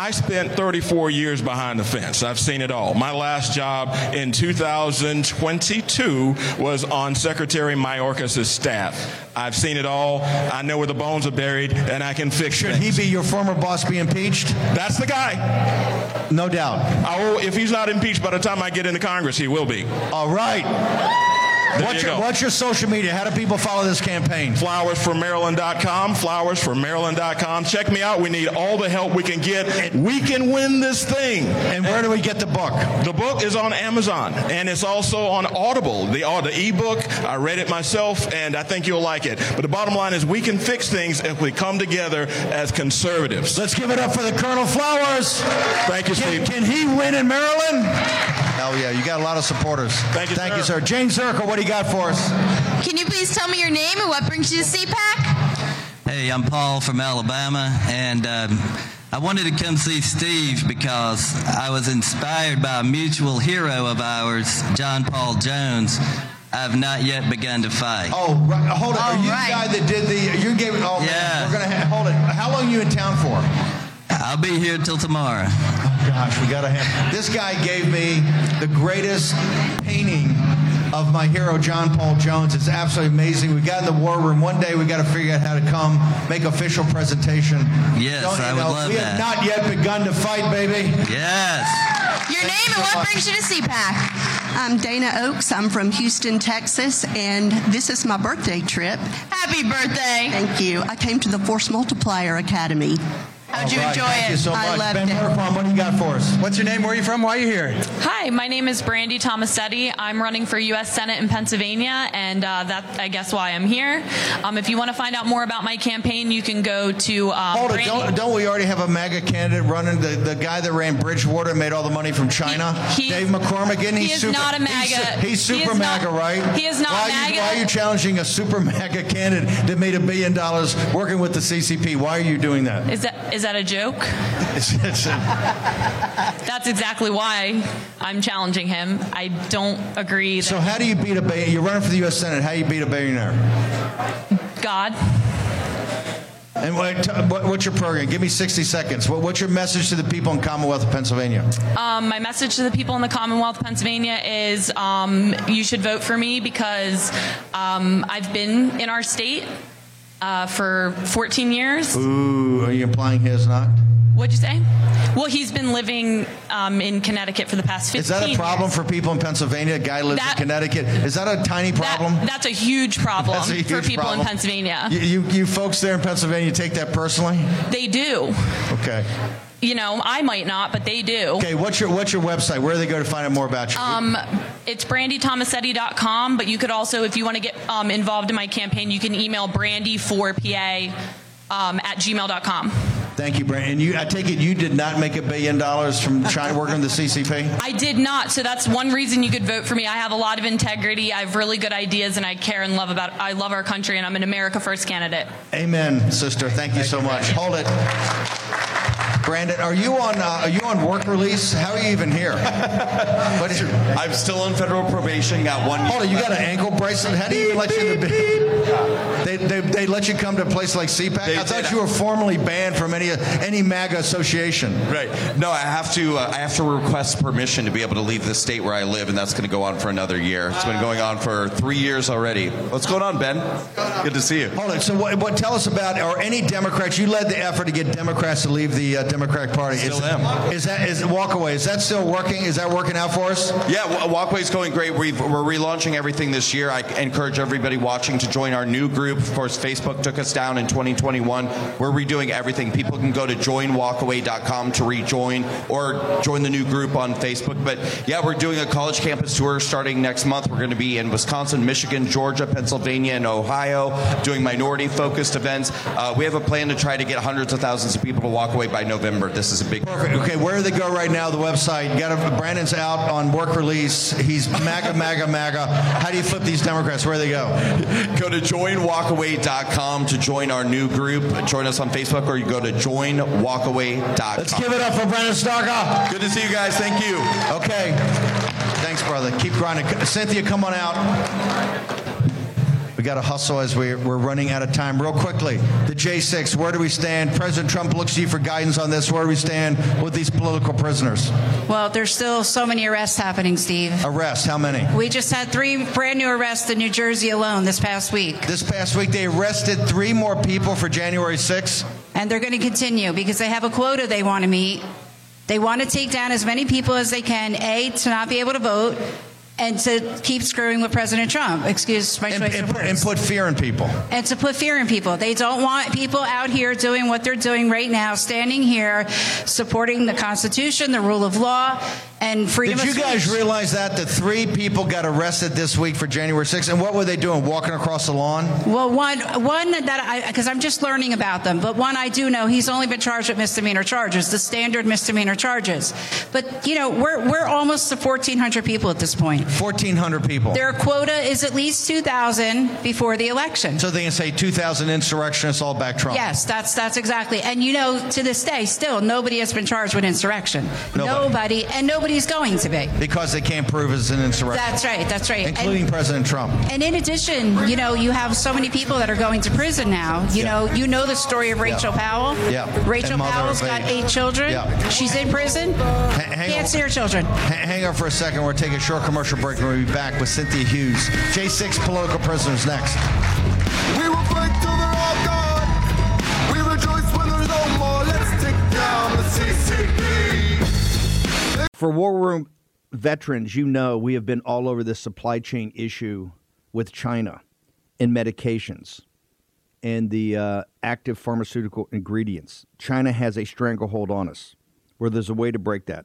I spent thirty-four years behind the fence. I've seen it all. My last job in two thousand twenty-two was on Secretary Mayorkas' staff. I've seen it all. I know where the bones are buried, and I can fix it. Should he be your former boss be impeached? That's the guy. No doubt. I will, if he's not impeached by the time I get into Congress, he will be. All right. What's your, what's your social media? How do people follow this campaign? flowers for maryland dot com, flowers for maryland dot com. Check me out. We need all the help we can get. And we can win this thing. And where do we get the book? The book is on Amazon, and it's also on Audible. The, the e-book, I read it myself, and I think you'll like it. But the bottom line is we can fix things if we come together as conservatives. Let's give it up for the Colonel Flowers. Thank you, Steve. Can, can he win in Maryland? Hell yeah, you got a lot of supporters. Thank you, Thank sir. you, sir. James Zirkle, what do you got for us? Can you please tell me your name and what brings you to CPAC? Hey, I'm Paul from Alabama, and um, I wanted to come see Steve because I was inspired by a mutual hero of ours, John Paul Jones. I've not yet begun to fight. Oh, right. Hold it. Are you right. the guy that did the, you gave it, oh, yeah. We're going to, hold it. How long are you in town for? I'll be here till tomorrow. Oh, gosh, we got to have... This guy gave me the greatest painting of my hero, John Paul Jones. It's absolutely amazing. We got in the war room. One day we got to figure out how to come, make official presentation. Yes, Don't, I would know, love we that. We have not yet begun to fight, baby. Yes. Your Thank name you so and what much. brings you to CPAC? I'm Dana Oaks. I'm from Houston, Texas, and this is my birthday trip. Happy birthday. Thank you. I came to the Force Multiplier Academy. How'd you right. enjoy Thank it? You so I much. loved ben it. Murphy, what do you got for us? What's your name? Where are you from? Why are you here? Hi, my name is Brandy Tomasetti. I'm running for U S Senate in Pennsylvania, and uh, that's, I guess, why I'm here. Um, if you want to find out more about my campaign, you can go to um, Hold Brandy. it. Don't, don't we already have a MAGA candidate running? The, the guy that ran Bridgewater made all the money from China? He, he, Dave McCormick? He he's is super, not a MAGA. He's, he's super he MAGA, not, right? He is not why MAGA. You, why are you challenging a super MAGA candidate that made a billion dollars working with the C C P? Why are you doing that? Is that is Is that a joke? It's, it's a... That's exactly why I'm challenging him. I don't agree. That... So how do you beat a billionaire? You're running for the U S Senate. How do you beat a billionaire? God. And what, what's your program? Give me sixty seconds. What, what's your message to the people in Commonwealth of Pennsylvania? Um, my message to the people in the Commonwealth of Pennsylvania is um, you should vote for me because um, I've been in our state uh, for fourteen years. Ooh, are you implying he has not? What'd you say? Well, he's been living um, in Connecticut for the past fifteen years. Is that a problem years. for people in Pennsylvania? A guy lives that, in Connecticut. Is that a tiny problem? That, that's a huge problem a huge for people problem. in Pennsylvania. You, you, you folks there in Pennsylvania take that personally? They do. Okay. You know, I might not, but they do. Okay, what's your what's your website? Where do they go to find out more about you? Um, it's brandy tomasetti dot com, but you could also, if you want to get um, involved in my campaign, you can email brandy four P A um, at gmail dot com. Thank you, Brandon. And you, I take it you did not make a billion dollars from trying working on the C C P? I did not. So that's one reason you could vote for me. I have a lot of integrity. I have really good ideas, and I care and love about. I love our country, and I'm an America First candidate. Amen, sister. Thank you so much. Hold it, Brandon. Are you on? Uh, are you on work release? How are you even here? What is your, I'm still on federal probation. Got one. Hold it. You got an ankle bracelet. How do you let you in the bed? They, they they let you come to a place like CPAC? They I thought did. you were formally banned from any. Any MAGA association, right? No, I have to. Uh, I have to request permission to be able to leave the state where I live, and that's going to go on for another year. It's been going on for three years already. What's going on, Ben? Good to see you. Hold on. So, what? what tell us about or any Democrats? You led the effort to get Democrats to leave the uh, Democratic Party. Still is, them. Is that is Walkaway? Is that still working? Is that working out for us? Yeah, Walkaway's going great. We've, we're relaunching everything this year. I encourage everybody watching to join our new group. Of course, Facebook took us down in twenty twenty-one. We're redoing everything. People can go to join walkaway dot com to rejoin or join the new group on Facebook. But yeah, we're doing a college campus tour starting next month. We're going to be in Wisconsin, Michigan, Georgia, Pennsylvania, and Ohio doing minority-focused events. Uh, we have a plan to try to get hundreds of thousands of people to walk away by November. This is a big... Perfect. Okay, where do they go right now? The website. You gotta, Brandon's out on work release. He's MAGA, MAGA, MAGA. How do you flip these Democrats? Where do they go? Go to join walkaway dot com to join our new group. Join us on Facebook, or you go to join walkaway dot com. Let's give it up for Brandon Starka. Good to see you guys. Thank you. Okay. Thanks, brother. Keep grinding. Cynthia, come on out. We got to hustle as we're, we're running out of time. Real quickly, the J six, where do we stand? President Trump looks to you for guidance on this. Where do we stand with these political prisoners? Well, there's still so many arrests happening, Steve. Arrests? How many? We just had three brand new arrests in New Jersey alone this past week. This past week, they arrested three more people for January sixth. And they're going to continue because they have a quota they want to meet. They want to take down as many people as they can, A, to not be able to vote, and to keep screwing with President Trump. Excuse my choice of words. And put fear in people. And to put fear in people. They don't want people out here doing what they're doing right now, standing here, supporting the Constitution, the rule of law, and freedom of speech. Did you guys realize that? The three people got arrested this week for January sixth, and what were they doing, walking across the lawn? Well, one, one that I, because I'm just learning about them, but one I do know, he's only been charged with misdemeanor charges, the standard misdemeanor charges. But, you know, we're, we're almost to fourteen hundred people at this point. fourteen hundred people. Their quota is at least two thousand before the election. So they can say two thousand insurrectionists, all back Trump. Yes, that's, that's exactly. And, you know, to this day, still, nobody has been charged with insurrection. Nobody. Nobody and nobody. He's going to be. Because they can't prove it's an insurrection. That's right. That's right. Including and, President Trump. And in addition, you know, you have so many people that are going to prison now. You yeah. know, you know the story of Rachel yeah. Powell. Yeah. Rachel Powell's got eight children. Yeah. She's in prison. H- can't see her children. H- hang on for a second. We're taking a short commercial break and we'll be back with Cynthia Hughes. J six political prisoners next. We will fight till they're all gone. We rejoice when there's no more. Let's take down the C C P. For War Room veterans, you know we have been all over this supply chain issue with China in medications and the uh, active pharmaceutical ingredients. China has a stranglehold on us where there's a way to break that.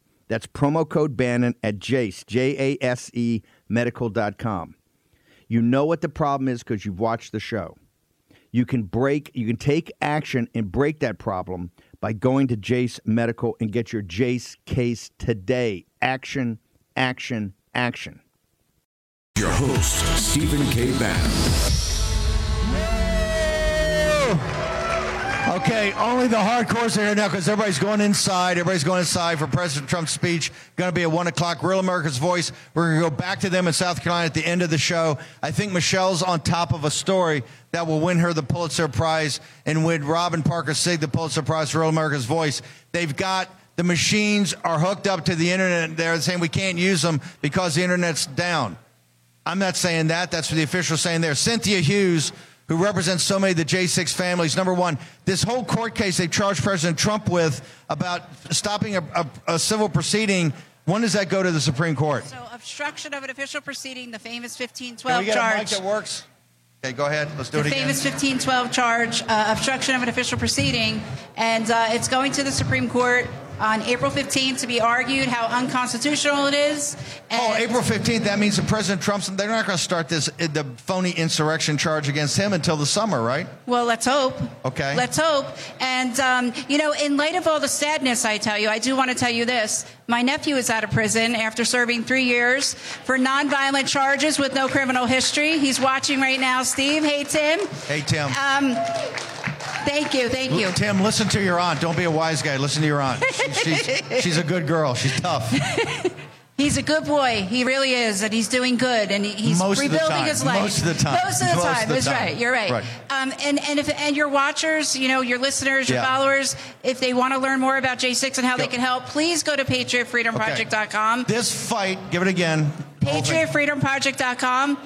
That's promo code Bannon at Jace, J A S E, medical dot com. You know what the problem is because you've watched the show. You can break, you can take action and break that problem by going to Jace Medical and get your Jace case today. Action, action, action. Your host, Stephen K. Bannon. Okay, only the hardcores are here now because everybody's going inside. Everybody's going inside for President Trump's speech. Going to be at one o'clock. Real America's Voice. We're going to go back to them in South Carolina at the end of the show. I think Michelle's on top of a story that will win her the Pulitzer Prize and win Robin Parker Sig the Pulitzer Prize for Real America's Voice. They've got... The machines are hooked up to the internet. They're saying we can't use them because the internet's down. I'm not saying that. That's what the officials saying there. Cynthia Hughes, who represents so many of the J six families, number one, this whole court case they charged President Trump with about stopping a, a, a civil proceeding, when does that go to the Supreme Court? So obstruction of an official proceeding, the famous fifteen twelve charge. Can we get charge. a mic that works? Okay, go ahead. Let's do it again. The famous fifteen twelve charge, uh, obstruction of an official proceeding, and uh, it's going to the Supreme Court on April fifteenth to be argued how unconstitutional it is. And oh, April fifteenth, that means that President Trump's, they're not going to start this, the phony insurrection charge against him until the summer, right? Well, let's hope. Okay. Let's hope. And, um, you know, in light of all the sadness, I tell you, I do want to tell you this. My nephew is out of prison after serving three years for nonviolent charges with no criminal history. He's watching right now, Steve. Hey, Tim. Hey, Tim. Um, Thank you, thank you. Tim, listen to your aunt. Don't be a wise guy. Listen to your aunt. She, she's, she's a good girl. She's tough. He's a good boy. He really is, and he's doing good, and he's Most rebuilding his life. Most of the time. Most of the Most time. Of the That's time. right. You're right. right. Um, and and if and your watchers, you know, your listeners, your yeah. followers, if they want to learn more about J six and how go. they can help, please go to patriot freedom project dot com. Okay. This fight, give it again. patriot freedom project dot com.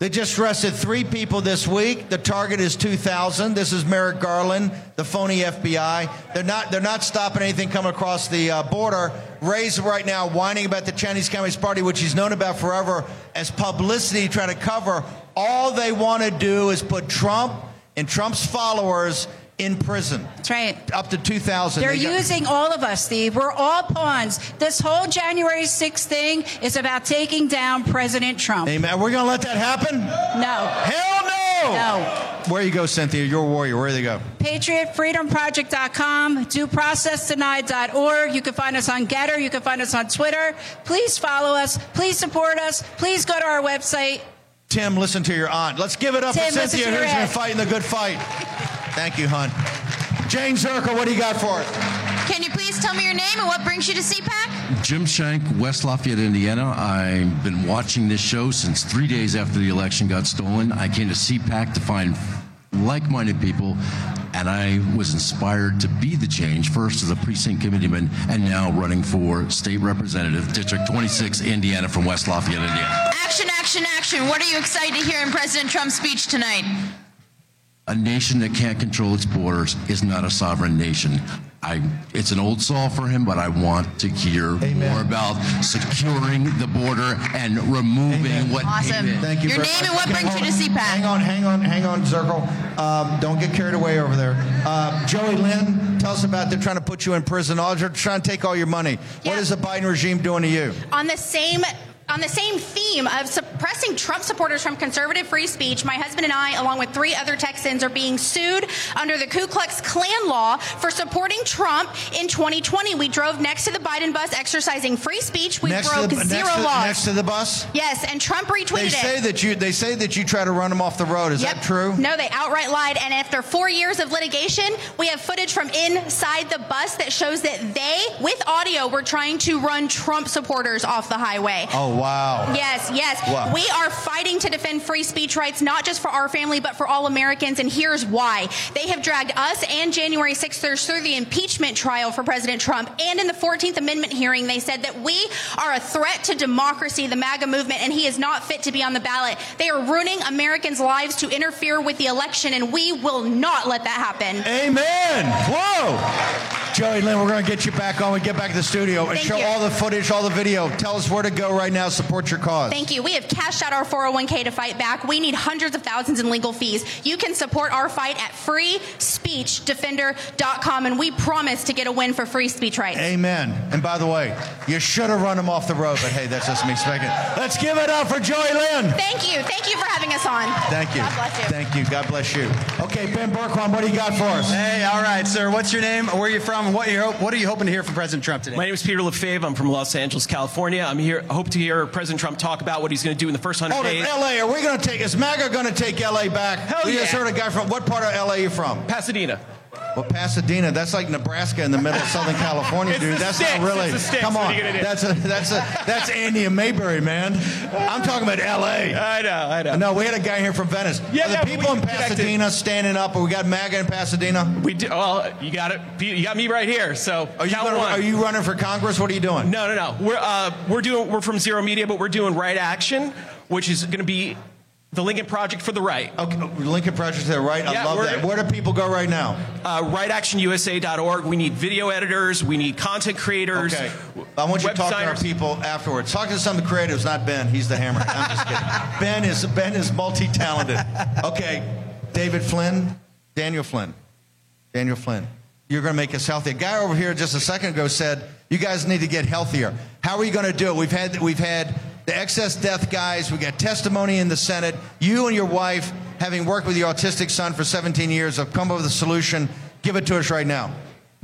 They just arrested three people this week. The target is two thousand. This is Merrick Garland, the phony F B I. They're not they're not stopping anything coming across the uh, border. Ray's right now whining about the Chinese Communist Party, which he's known about forever, as publicity trying to cover. All they want to do is put Trump and Trump's followers in prison. That's right. Up to two thousand. They're they got- using all of us, Steve. We're all pawns. This whole January sixth thing is about taking down President Trump. Amen. We're going to let that happen? No. Hell no! No. Where you go, Cynthia? You're a warrior. Where do they go? patriot freedom project dot com, due process denied dot org. You can find us on Getter. You can find us on Twitter. Please follow us. Please support us. Please go to our website. Tim, listen to your aunt. Let's give it up Tim, for Cynthia, who's been fighting the good fight. Thank you, hon. Jane Zirkle, what do you got for us? Can you please tell me your name and what brings you to CPAC? Jim Shank, West Lafayette, Indiana. I've been watching this show since three days after the election got stolen. I came to CPAC to find like-minded people, and I was inspired to be the change, first as a precinct committeeman, and now running for state representative, District twenty-six, Indiana, from West Lafayette, Indiana. Action, action, action. What are you excited to hear in President Trump's speech tonight? A nation that can't control its borders is not a sovereign nation. I, it's an old saw for him, but I want to hear Amen. more about securing the border and removing Amen. what... Awesome. Amen. Thank you. Your name and what brings you to CPAC. Hang on, hang on, hang on, Zirkle. Um, don't get carried away over there. Uh, Joey Lynn, tell us about they're trying to put you in prison. All they're trying to take all your money. Yeah. What is the Biden regime doing to you? On the same... On the same theme of suppressing Trump supporters from conservative free speech, my husband and I, along with three other Texans, are being sued under the Ku Klux Klan law for supporting Trump in twenty twenty. We drove next to the Biden bus exercising free speech. We next broke to the, zero next to, laws. Next to the bus? Yes, and Trump retweeted they say it. That you, they say that you try to run them off the road. Is yep. that true? No, they outright lied. And after four years of litigation, we have footage from inside the bus that shows that they, with audio, were trying to run Trump supporters off the highway. Oh, wow. Yes, yes. Wow. We are fighting to defend free speech rights, not just for our family, but for all Americans. And here's why. They have dragged us and January sixth through the impeachment trial for President Trump. And in the fourteenth Amendment hearing, they said that we are a threat to democracy, the MAGA movement, and he is not fit to be on the ballot. They are ruining Americans' lives to interfere with the election, and we will not let that happen. Amen. Whoa. Joey Lynn, we're going to get you back on. We get back to the studio Thank and show you. all the footage, all the video. Tell us where to go right now. Support your cause. Thank you. We have cashed out our four oh one k to fight back. We need hundreds of thousands in legal fees. You can support our fight at free speech defender dot com, and we promise to get a win for free speech rights. Amen. And by the way, you should have run him off the road, but hey, that's just me speaking. Let's give it up for Joey Lynn. Thank you. Thank you for having us on. Thank you. God bless you. Thank you. God bless you. Okay, Ben Berquam, what do you got for us? Hey, all right, sir. What's your name? Where are you from? What you What are you hoping to hear from President Trump today? My name is Peter Lefebvre. I'm from Los Angeles, California. I'm here. Hope to hear President Trump talk about what he's going to do in the first hundred days. Hold it, L A. Are we going to take? Is MAGA going to take L A back? Hell we yeah. just heard a guy from what part of L A are you from? Pasadena. Well, Pasadena, that's like Nebraska in the middle of Southern California, dude. That's sticks. Not really. It's Come on. That's a, that's a, that's Andy and Mayberry, man. I'm talking about L A. I know, I know. No, we had a guy here from Venice. Yeah, Are the yeah, people in Pasadena connected. standing up? Or we got MAGA in Pasadena? We do. Well, you got it. You got me right here. So are you, gonna, are you running for Congress? What are you doing? No, no, no. We're uh, we're doing. We're from Zero Media, but we're doing Right Action, which is going to be the Lincoln Project for the right. Okay, Lincoln Project for the right. I yeah, love that. Where do people go right now? Uh, right action U S A dot org. We need video editors. We need content creators. Okay. I want you to talk to our people afterwards. Talk to some of the creatives, not Ben. He's the hammer. I'm just kidding. Ben is Ben is multi-talented. Okay. David Flynn. Daniel Flynn. Daniel Flynn. You're going to make us healthy. A guy over here just a second ago said, you guys need to get healthier. How are you going to do it? We've had We've had... the excess death guys, we got testimony in the Senate. You and your wife, having worked with your autistic son for seventeen years, have come up with a solution. Give it to us right now.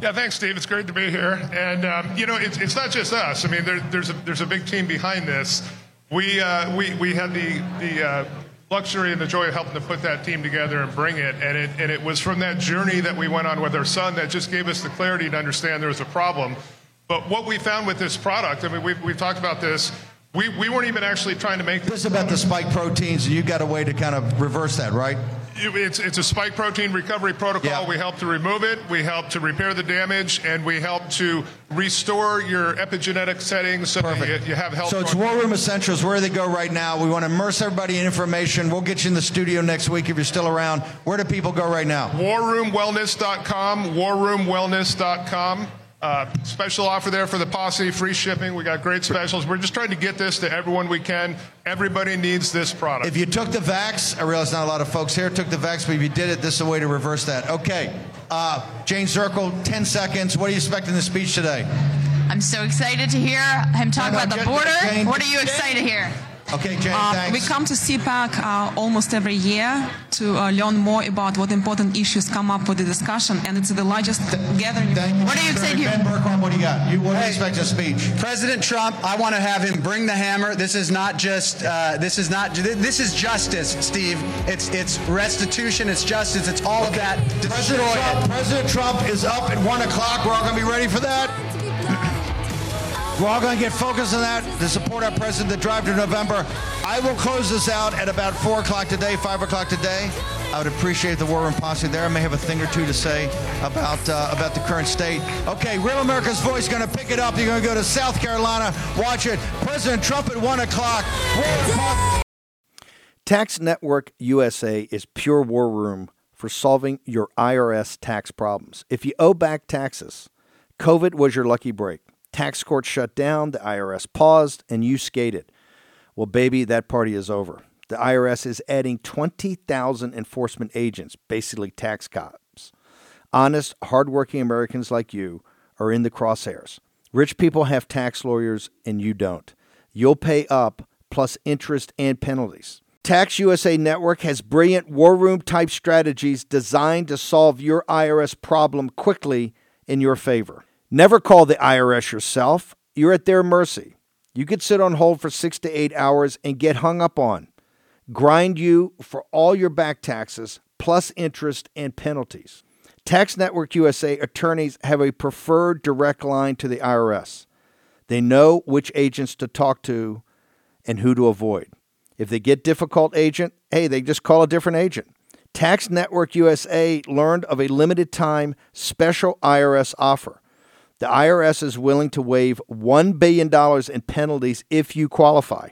Yeah, thanks, Steve. It's great to be here. And, um, you know, it's, it's not just us. I mean, there, there's, a, there's a big team behind this. We, uh, we, we had the, the uh, luxury and the joy of helping to put that team together and bring it. And, it. and it was from that journey that we went on with our son that just gave us the clarity to understand there was a problem. But what we found with this product, I mean, we've, we've talked about this. We, we weren't even actually trying to make this. This is about the spike proteins, and you got a way to kind of reverse that, right? It's, it's a spike protein recovery protocol. Yeah. We help to remove it, we help to repair the damage, and we help to restore your epigenetic settings so Perfect. that you, you have health. So it's War Room Essentials, where they go right now. We want to immerse everybody in information. We'll get you in the studio next week if you're still around. Where do people go right now? war room wellness dot com, war room wellness dot com. Uh, special offer there for the posse, free shipping. We got great specials. We're just trying to get this to everyone we can. Everybody needs this product. If you took the vax, I realize not a lot of folks here took the vax, but if you did it, this is a way to reverse that. Okay. Uh, Jane Zirkle, ten seconds. What are you expecting in the speech today? I'm so excited to hear him talk no, no, about the border. Jane, what are you excited to hear? Okay, Jane, uh, thanks. We come to CPAC uh, almost every year to uh, learn more about what important issues come up for the discussion, and it's the largest Th- gathering. Thank you. What do you say here? Ben Berquam, what do you got? You what hey, expect a speech? President Trump, I want to have him bring the hammer. This is not just. Uh, this is not. This is justice, Steve. It's it's restitution. It's justice. It's all okay. of that. President Trump, President Trump is up at one o'clock. We're all gonna be ready for that. We're all going to get focused on that to support our president, the drive to November. I will close this out at about four o'clock today, five o'clock today. I would appreciate the War Room posse there. I may have a thing or two to say about uh, about the current state. Okay, Real America's Voice going to pick it up. You're going to go to South Carolina, watch it. President Trump at one o'clock. Tax Network U S A is pure war room for solving your I R S tax problems. If you owe back taxes, COVID was your lucky break. Tax court shut down, the I R S paused, and you skated. Well, baby, that party is over. The I R S is adding twenty thousand enforcement agents, basically tax cops. Honest, hardworking Americans like you are in the crosshairs. Rich people have tax lawyers, and you don't. You'll pay up, plus interest and penalties. Tax U S A Network has brilliant war room-type strategies designed to solve your I R S problem quickly in your favor. Never call the I R S yourself. You're at their mercy. You could sit on hold for six to eight hours and get hung up on. Grind you for all your back taxes, plus interest and penalties. Tax Network U S A attorneys have a preferred direct line to the I R S. They know which agents to talk to and who to avoid. If they get difficult agent, hey, they just call a different agent. Tax Network U S A learned of a limited-time special I R S offer. The I R S is willing to waive one billion dollars in penalties if you qualify.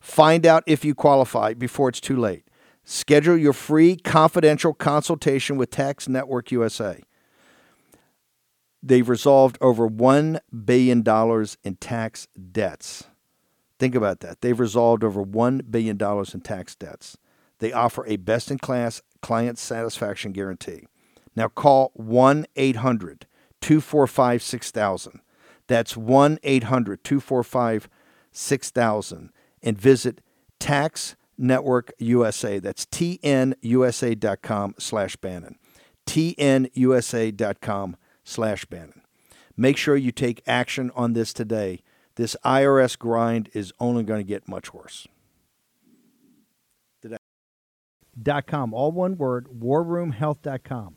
Find out if you qualify before it's too late. Schedule your free confidential consultation with Tax Network U S A. They've resolved over one billion dollars in tax debts. Think about that. They've resolved over one billion dollars in tax debts. They offer a best-in-class client satisfaction guarantee. Now call one eight hundred two four five six thousand. That's one eight hundred two four five six thousand. And visit Tax Network U S A. That's tnusa.com slash Bannon. tnusa.com slash Bannon. Make sure you take action on this today. This I R S grind is only going to get much worse. .com, all one word, war room health dot com.